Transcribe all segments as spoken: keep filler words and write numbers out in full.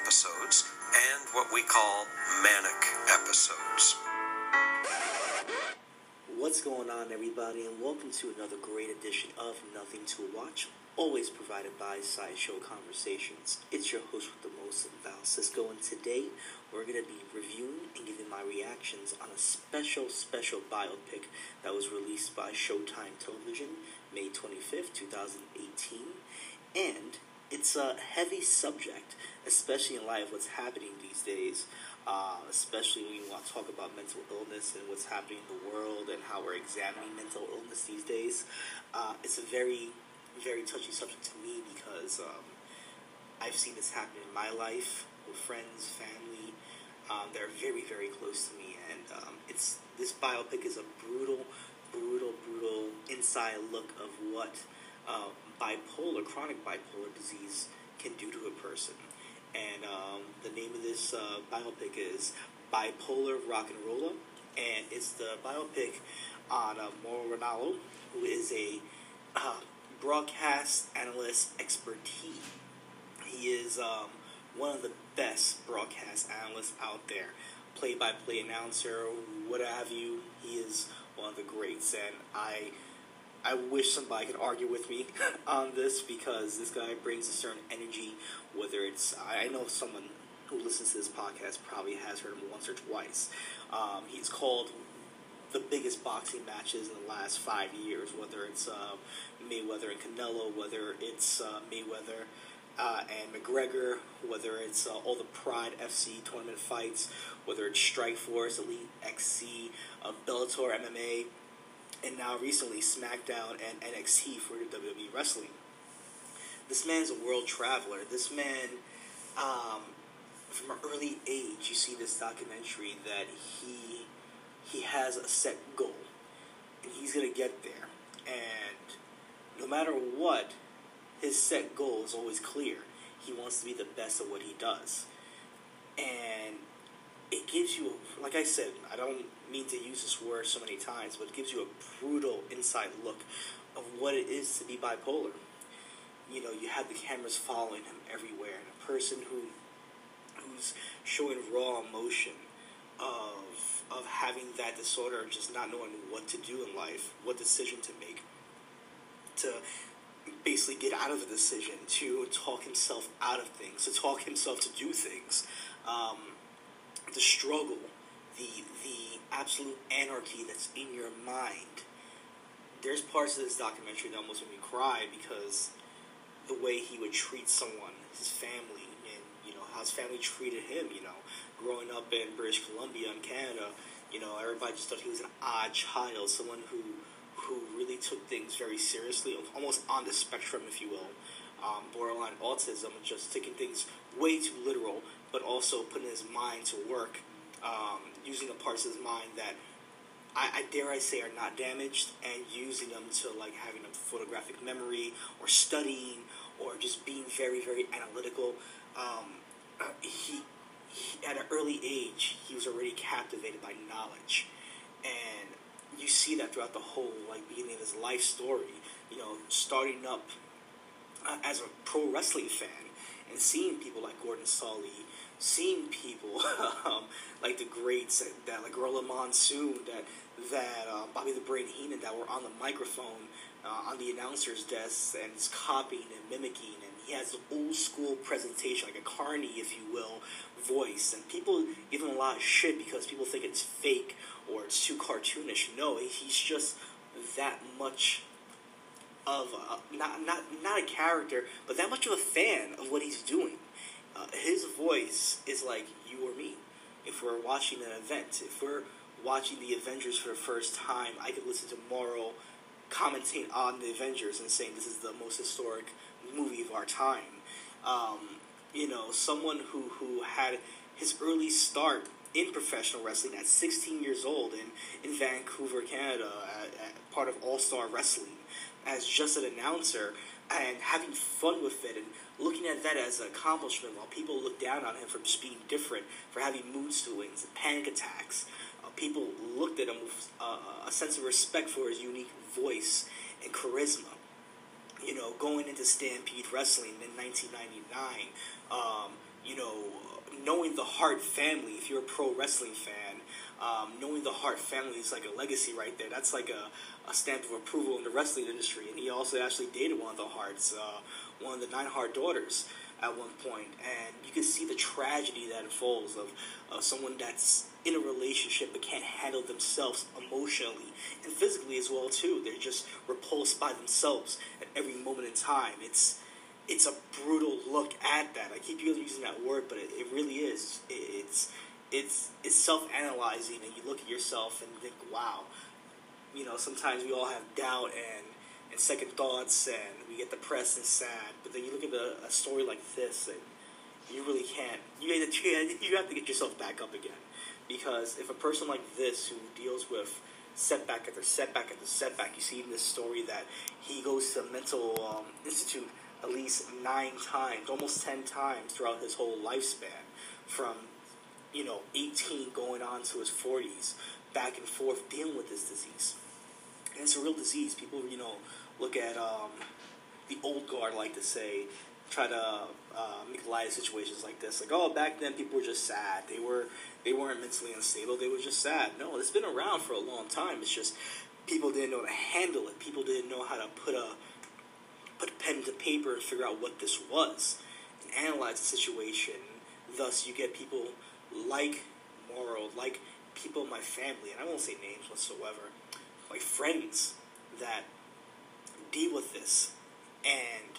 Episodes and what we call manic episodes. What's going on, everybody, and welcome to another great edition of Nothing to Watch, always provided by Sideshow Conversations. It's your host with the most, Val Cisco, and today we're going to be reviewing and giving my reactions on a special, special biopic that was released by Showtime Television, May twenty-fifth, twenty eighteen, and it's a heavy subject, especially in light of what's happening these days, uh, especially when you want to talk about mental illness and what's happening in the world and how we're examining mental illness these days. Uh, it's a very, very touchy subject to me because um, I've seen this happen in my life with friends, family. Um, they're very, very close to me, and um, it's this biopic is a brutal, brutal, brutal inside look of what Uh, bipolar, chronic bipolar disease can do to a person. And um, the name of this uh, biopic is Bipolar Rock and Roller, and it's the biopic on uh, Mauro Ranallo, who is a uh, broadcast analyst expertise. He is um, one of the best broadcast analysts out there, play-by-play announcer, what have you. He is one of the greats, and I... I wish somebody could argue with me on this, because this guy brings a certain energy, whether it's, I know someone who listens to this podcast probably has heard him once or twice. Um, he's called the biggest boxing matches in the last five years, whether it's uh, Mayweather and Canelo, whether it's uh, Mayweather uh, and McGregor, whether it's uh, all the Pride F C tournament fights, whether it's Strikeforce, Elite X C, uh, Bellator M M A, and now recently SmackDown and N X T for W W E Wrestling. This man's a world traveler. This man, um, from an early age, you see this documentary that he he has a set goal, and he's going to get there. And no matter what, his set goal is always clear. He wants to be the best at what he does. And it gives you, like I said, I don't mean to use this word so many times, but it gives you a brutal inside look of what it is to be bipolar. You know, you have the cameras following him everywhere, and a person who who's showing raw emotion of of having that disorder, and just not knowing what to do in life, what decision to make, to basically get out of a decision, to talk himself out of things, to talk himself to do things. Um, the struggle, the the absolute anarchy that's in your mind. There's parts of this documentary that almost made me cry, because the way he would treat someone, his family, and you know how his family treated him. You know, growing up in British Columbia in Canada, you know, everybody just thought he was an odd child, someone who who really took things very seriously, almost on the spectrum, if you will, um, borderline autism, just taking things way too literal, but also putting his mind to work, um, using the parts of his mind that I, I dare I say are not damaged, and using them to like having a photographic memory, or studying, or just being very, very analytical. Um, uh, he, he, at an early age, he was already captivated by knowledge, and you see that throughout the whole, like, beginning of his life story, you know, starting up uh, as a pro wrestling fan, and seeing people like Gordon Solie, seeing people um, like the greats, that, that like Gorilla Monsoon, that, that uh, Bobby the Brain Heenan, that were on the microphone, uh, on the announcer's desk, and is copying and mimicking, and he has an old-school presentation, like a carny, if you will, voice, and people give him a lot of shit because people think it's fake, or it's too cartoonish. No, he's just that much of a, not not not a character, but that much of a fan of what he's doing. Uh, his voice is like you or me. If we're watching an event, if we're watching the Avengers for the first time, I could listen to Mauro commenting on the Avengers and saying this is the most historic movie of our time. Um, you know, someone who, who had his early start in professional wrestling at sixteen years old in, in Vancouver, Canada, at, at part of All-Star Wrestling, as just an announcer, and having fun with it, and looking at that as an accomplishment, while people look down on him for just being different, for having mood swings and panic attacks. Uh, people looked at him with uh, a sense of respect for his unique voice and charisma. You know, going into Stampede Wrestling in nineteen ninety-nine, um, you know, knowing the Hart family, if you're a pro wrestling fan, um, knowing the Hart family is like a legacy right there. That's like a, a stamp of approval in the wrestling industry. And he also actually dated one of the Harts, uh, one of the nine Hart daughters at one point. And you can see the tragedy that unfolds of, of someone that's in a relationship but can't handle themselves emotionally and physically as well too. They're just repulsed by themselves at every moment in time. It's It's a brutal look at that. I keep using that word, but it, it really is. It, it's it's it's self-analyzing, and you look at yourself and think, wow. You know, sometimes we all have doubt and, and second thoughts, and we get depressed and sad. But then you look at a, a story like this, and you really can't. You have, to, you have to get yourself back up again. Because if a person like this who deals with setback after setback after setback, you see in this story that he goes to a mental um, institute at least nine times, almost ten times throughout his whole lifespan, from, you know, eighteen going on to his forties, back and forth dealing with this disease. And it's a real disease. People, you know, look at um, the old guard, like to say, try to uh, make light of situations like this. Like, oh, back then people were just sad. They, were, they weren't mentally unstable. They were just sad. No, it's been around for a long time. It's just people didn't know how to handle it. People didn't know how to put a put pen to paper and figure out what this was and analyze the situation. Thus, you get people like Mauro, like people in my family, and I won't say names whatsoever, like friends that deal with this, and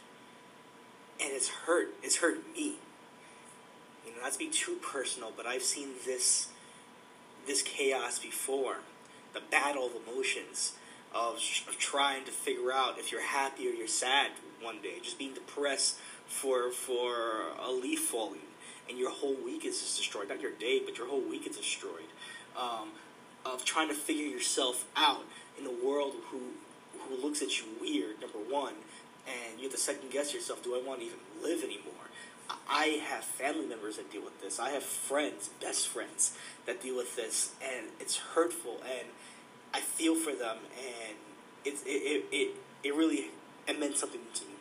and it's hurt. It's hurt me. You know, not to be too personal, but I've seen this this chaos before, the battle of emotions. Of, of trying to figure out if you're happy or you're sad one day, just being depressed for for a leaf falling, and your whole week is just destroyed. Not your day, but your whole week is destroyed. Um, of trying to figure yourself out in a world who who looks at you weird, number one, and you have to second guess yourself. Do I want to even live anymore? I have family members that deal with this. I have friends, best friends, that deal with this, and it's hurtful, and I feel for them, and it it, it, it really it meant something to me.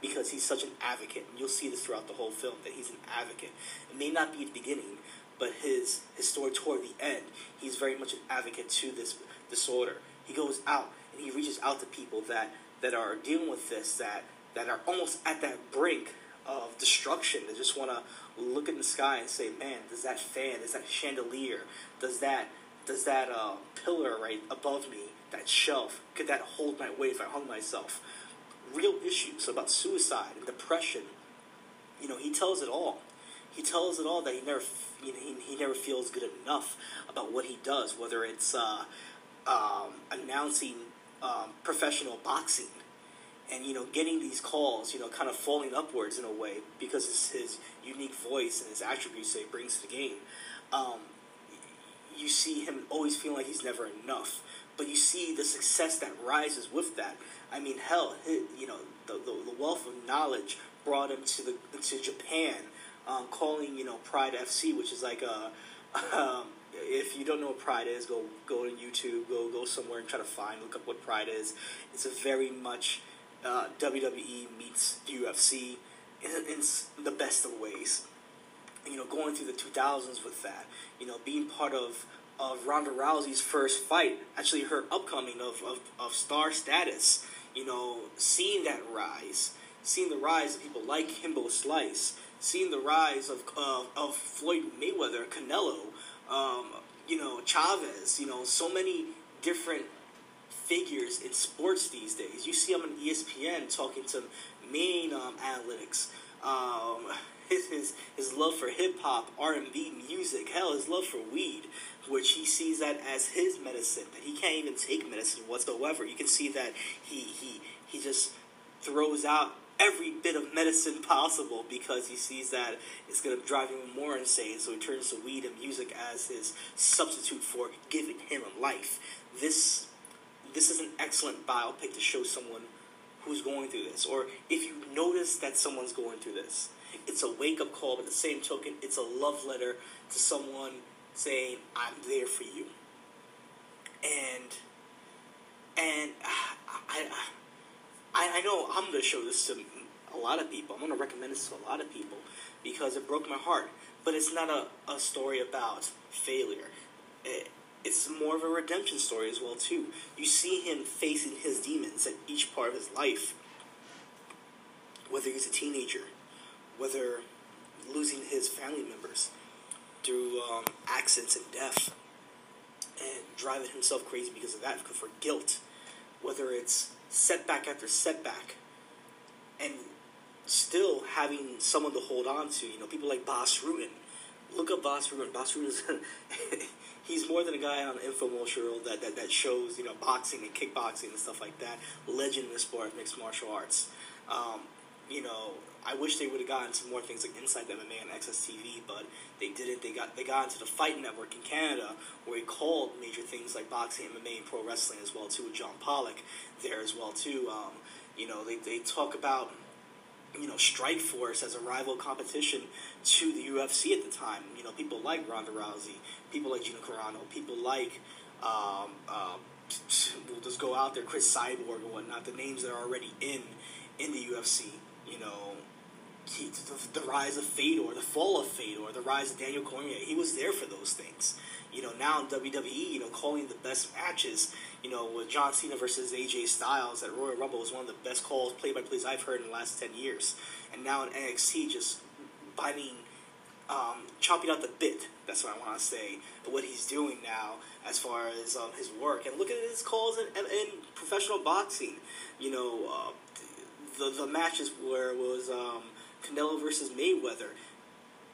because he's such an advocate. And you'll see this throughout the whole film, that he's an advocate. It may not be at the beginning, but his, his story toward the end, he's very much an advocate to this disorder. He goes out and he reaches out to people that, that are dealing with this, that, that are almost at that brink of destruction, that just want to look in the sky and say, man, does that fan, does that chandelier, does that does that uh, pillar right above me, that shelf, could that hold my weight if I hung myself? Real issues about suicide and depression. You know, he tells it all. He tells it all that he never, you know, he, he never feels good enough about what he does, whether it's uh, um, announcing um, professional boxing and, you know, getting these calls, you know, kind of falling upwards in a way because it's his unique voice and his attributes that he brings to the game. Um, you see him always feeling like he's never enough. But you see the success that rises with that. I mean, hell, his, you know, the, the the wealth of knowledge brought him to the to Japan, um, calling, you know, Pride F C, which is like a, um, if you don't know what Pride is, go go to YouTube, go go somewhere and try to find, look up what Pride is. It's a very much uh, W W E meets U F C in, in the best of ways. You know, going through the two thousands with that, you know, being part of. Of Ronda Rousey's first fight, actually her upcoming of, of, of star status, you know, seeing that rise, seeing the rise of people like Kimbo Slice, seeing the rise of of, of Floyd Mayweather, Canelo, um, you know, Chavez, you know, so many different figures in sports these days. You see him on E S P N talking to main um, analytics, um, his, his, his love for hip-hop, R and B, music, hell, his love for weed, which he sees that as his medicine, that he can't even take medicine whatsoever. You can see that he he he just throws out every bit of medicine possible because he sees that it's going to drive him more insane, so he turns to weed and music as his substitute for giving him a life. This, this is an excellent biopic to show someone who's going through this, or if you notice that someone's going through this. It's a wake-up call, but at the same token, it's a love letter to someone saying, I'm there for you. And, and I, I, I know I'm going to show this to a lot of people. I'm going to recommend this to a lot of people because it broke my heart. But it's not a, a story about failure. It, it's more of a redemption story as well, too. You see him facing his demons at each part of his life. Whether he's a teenager, whether losing his family members through um, accidents and death, and driving himself crazy because of that, for guilt, whether it's setback after setback, and still having someone to hold on to. You know, people like Bas Rutten. Look up Bas Rutten. Bas Rutten's he's more than a guy on an infomercial that, that, that shows, you know, boxing and kickboxing and stuff like that. Legend in the sport of mixed martial arts. Um, you know, I wish they would have gotten some more things like Inside M M A and X S T V, but they didn't. They got they got into the Fight Network in Canada, where he called major things like boxing, M M A, and pro wrestling as well too, with John Pollock there as well too. Um, you know, they they talk about, you know, Strikeforce as a rival competition to the U F C at the time. You know, people like Ronda Rousey, people like Gina Carano, people like um, uh, we'll just go out there, Chris Cyborg and whatnot. The names that are already in in the U F C. You know. He, the, the rise of Fedor, the fall of Fedor, the rise of Daniel Cormier, he was there for those things. You know, now in W W E, you know, calling the best matches, you know, with John Cena versus A J Styles at Royal Rumble was one of the best calls, play-by-plays I've heard in the last ten years. And now in N X T, just biting, um, chopping out the bit, that's what I want to say, but what he's doing now as far as um, his work. And look at his calls in, in, in professional boxing. You know, uh, the, the matches where it was... Um, Canelo versus Mayweather,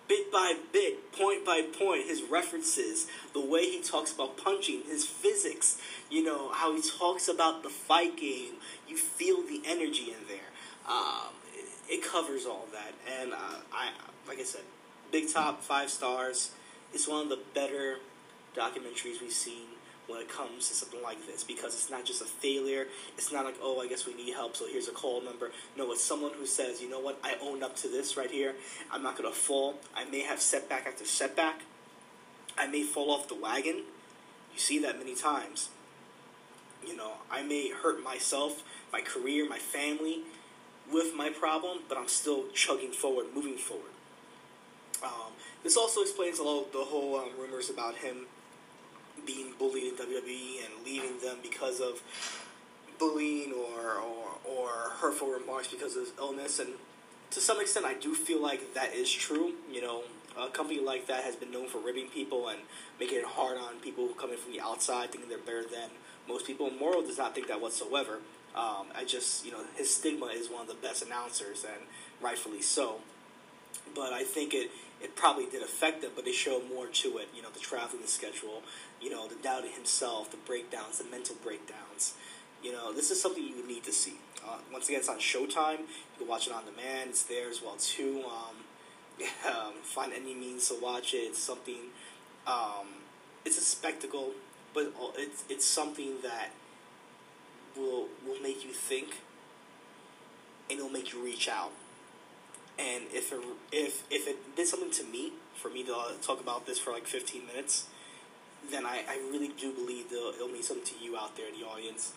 bit by bit, point by point, his references, the way he talks about punching, his physics, you know, how he talks about the fight game, you feel the energy in there. Um, it, it covers all that, and uh, I, like I said, big top, five stars. It's one of the better documentaries we've seen when it comes to something like this, because it's not just a failure. It's not like, oh, I guess we need help, so here's a call number. No, it's someone who says, you know what, I own up to this right here. I'm not going to fall. I may have setback after setback. I may fall off the wagon. You see that many times. You know, I may hurt myself, my career, my family, with my problem, but I'm still chugging forward, moving forward. Um, this also explains a lot of the whole um, rumors about him being bullied in W W E and leaving them because of bullying or, or, or hurtful remarks because of his illness. And to some extent, I do feel like that is true. You know, a company like that has been known for ribbing people and making it hard on people who come in from the outside, thinking they're better than most people. Mauro does not think that whatsoever. Um, I just, you know, his stigma is one of the best announcers, and rightfully so. But I think it, it probably did affect them, but they show more to it, you know, the traveling schedule, you know, the doubting himself, the breakdowns, the mental breakdowns. You know, this is something you need to see. Uh, once again, it's on Showtime. You can watch it on demand. It's there as well, too. Um, yeah, find any means to watch it. It's something, um, it's a spectacle, but it's, it's something that will will make you think, and it'll make you reach out. And if it, if if it did something to me, for me to talk about this for like fifteen minutes, then I, I really do believe it'll, it'll mean something to you out there in the audience.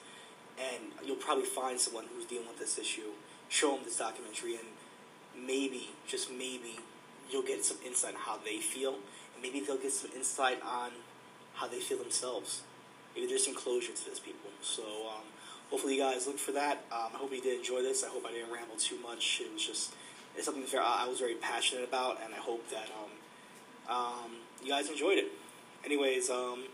And you'll probably find someone who's dealing with this issue, show them this documentary, and maybe, just maybe, you'll get some insight on how they feel. And maybe they'll get some insight on how they feel themselves. Maybe there's some closure to this, people. So um, hopefully you guys look for that. Um, I hope you did enjoy this. I hope I didn't ramble too much. It was just... It's something that I was very passionate about, and I hope that um, um, you guys enjoyed it. Anyways, um,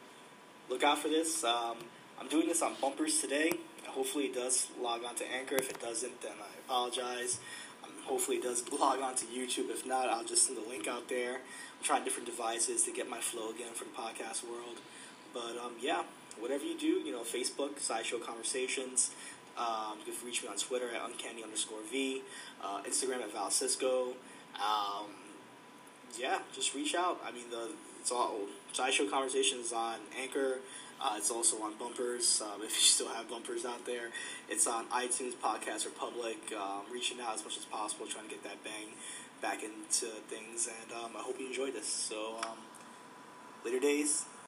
look out for this. Um, I'm doing this on Bumpers today. Hopefully it does log on to Anchor. If it doesn't, then I apologize. Um, hopefully it does log on to YouTube. If not, I'll just send the link out there. I'm trying different devices to get my flow again for the podcast world. But, um, yeah, whatever you do, you know, Facebook, Sideshow Conversations. Um, you can reach me on Twitter at uncanny underscore V, uh, Instagram at Val Cisco. Um, yeah, just reach out. I mean, the it's all Sideshow Conversations on Anchor. Uh, it's also on Bumpers. Um, if you still have Bumpers out there, it's on iTunes, Podcast Republic. Um, reaching out as much as possible, trying to get that bang back into things. And um, I hope you enjoyed this. So um, later days.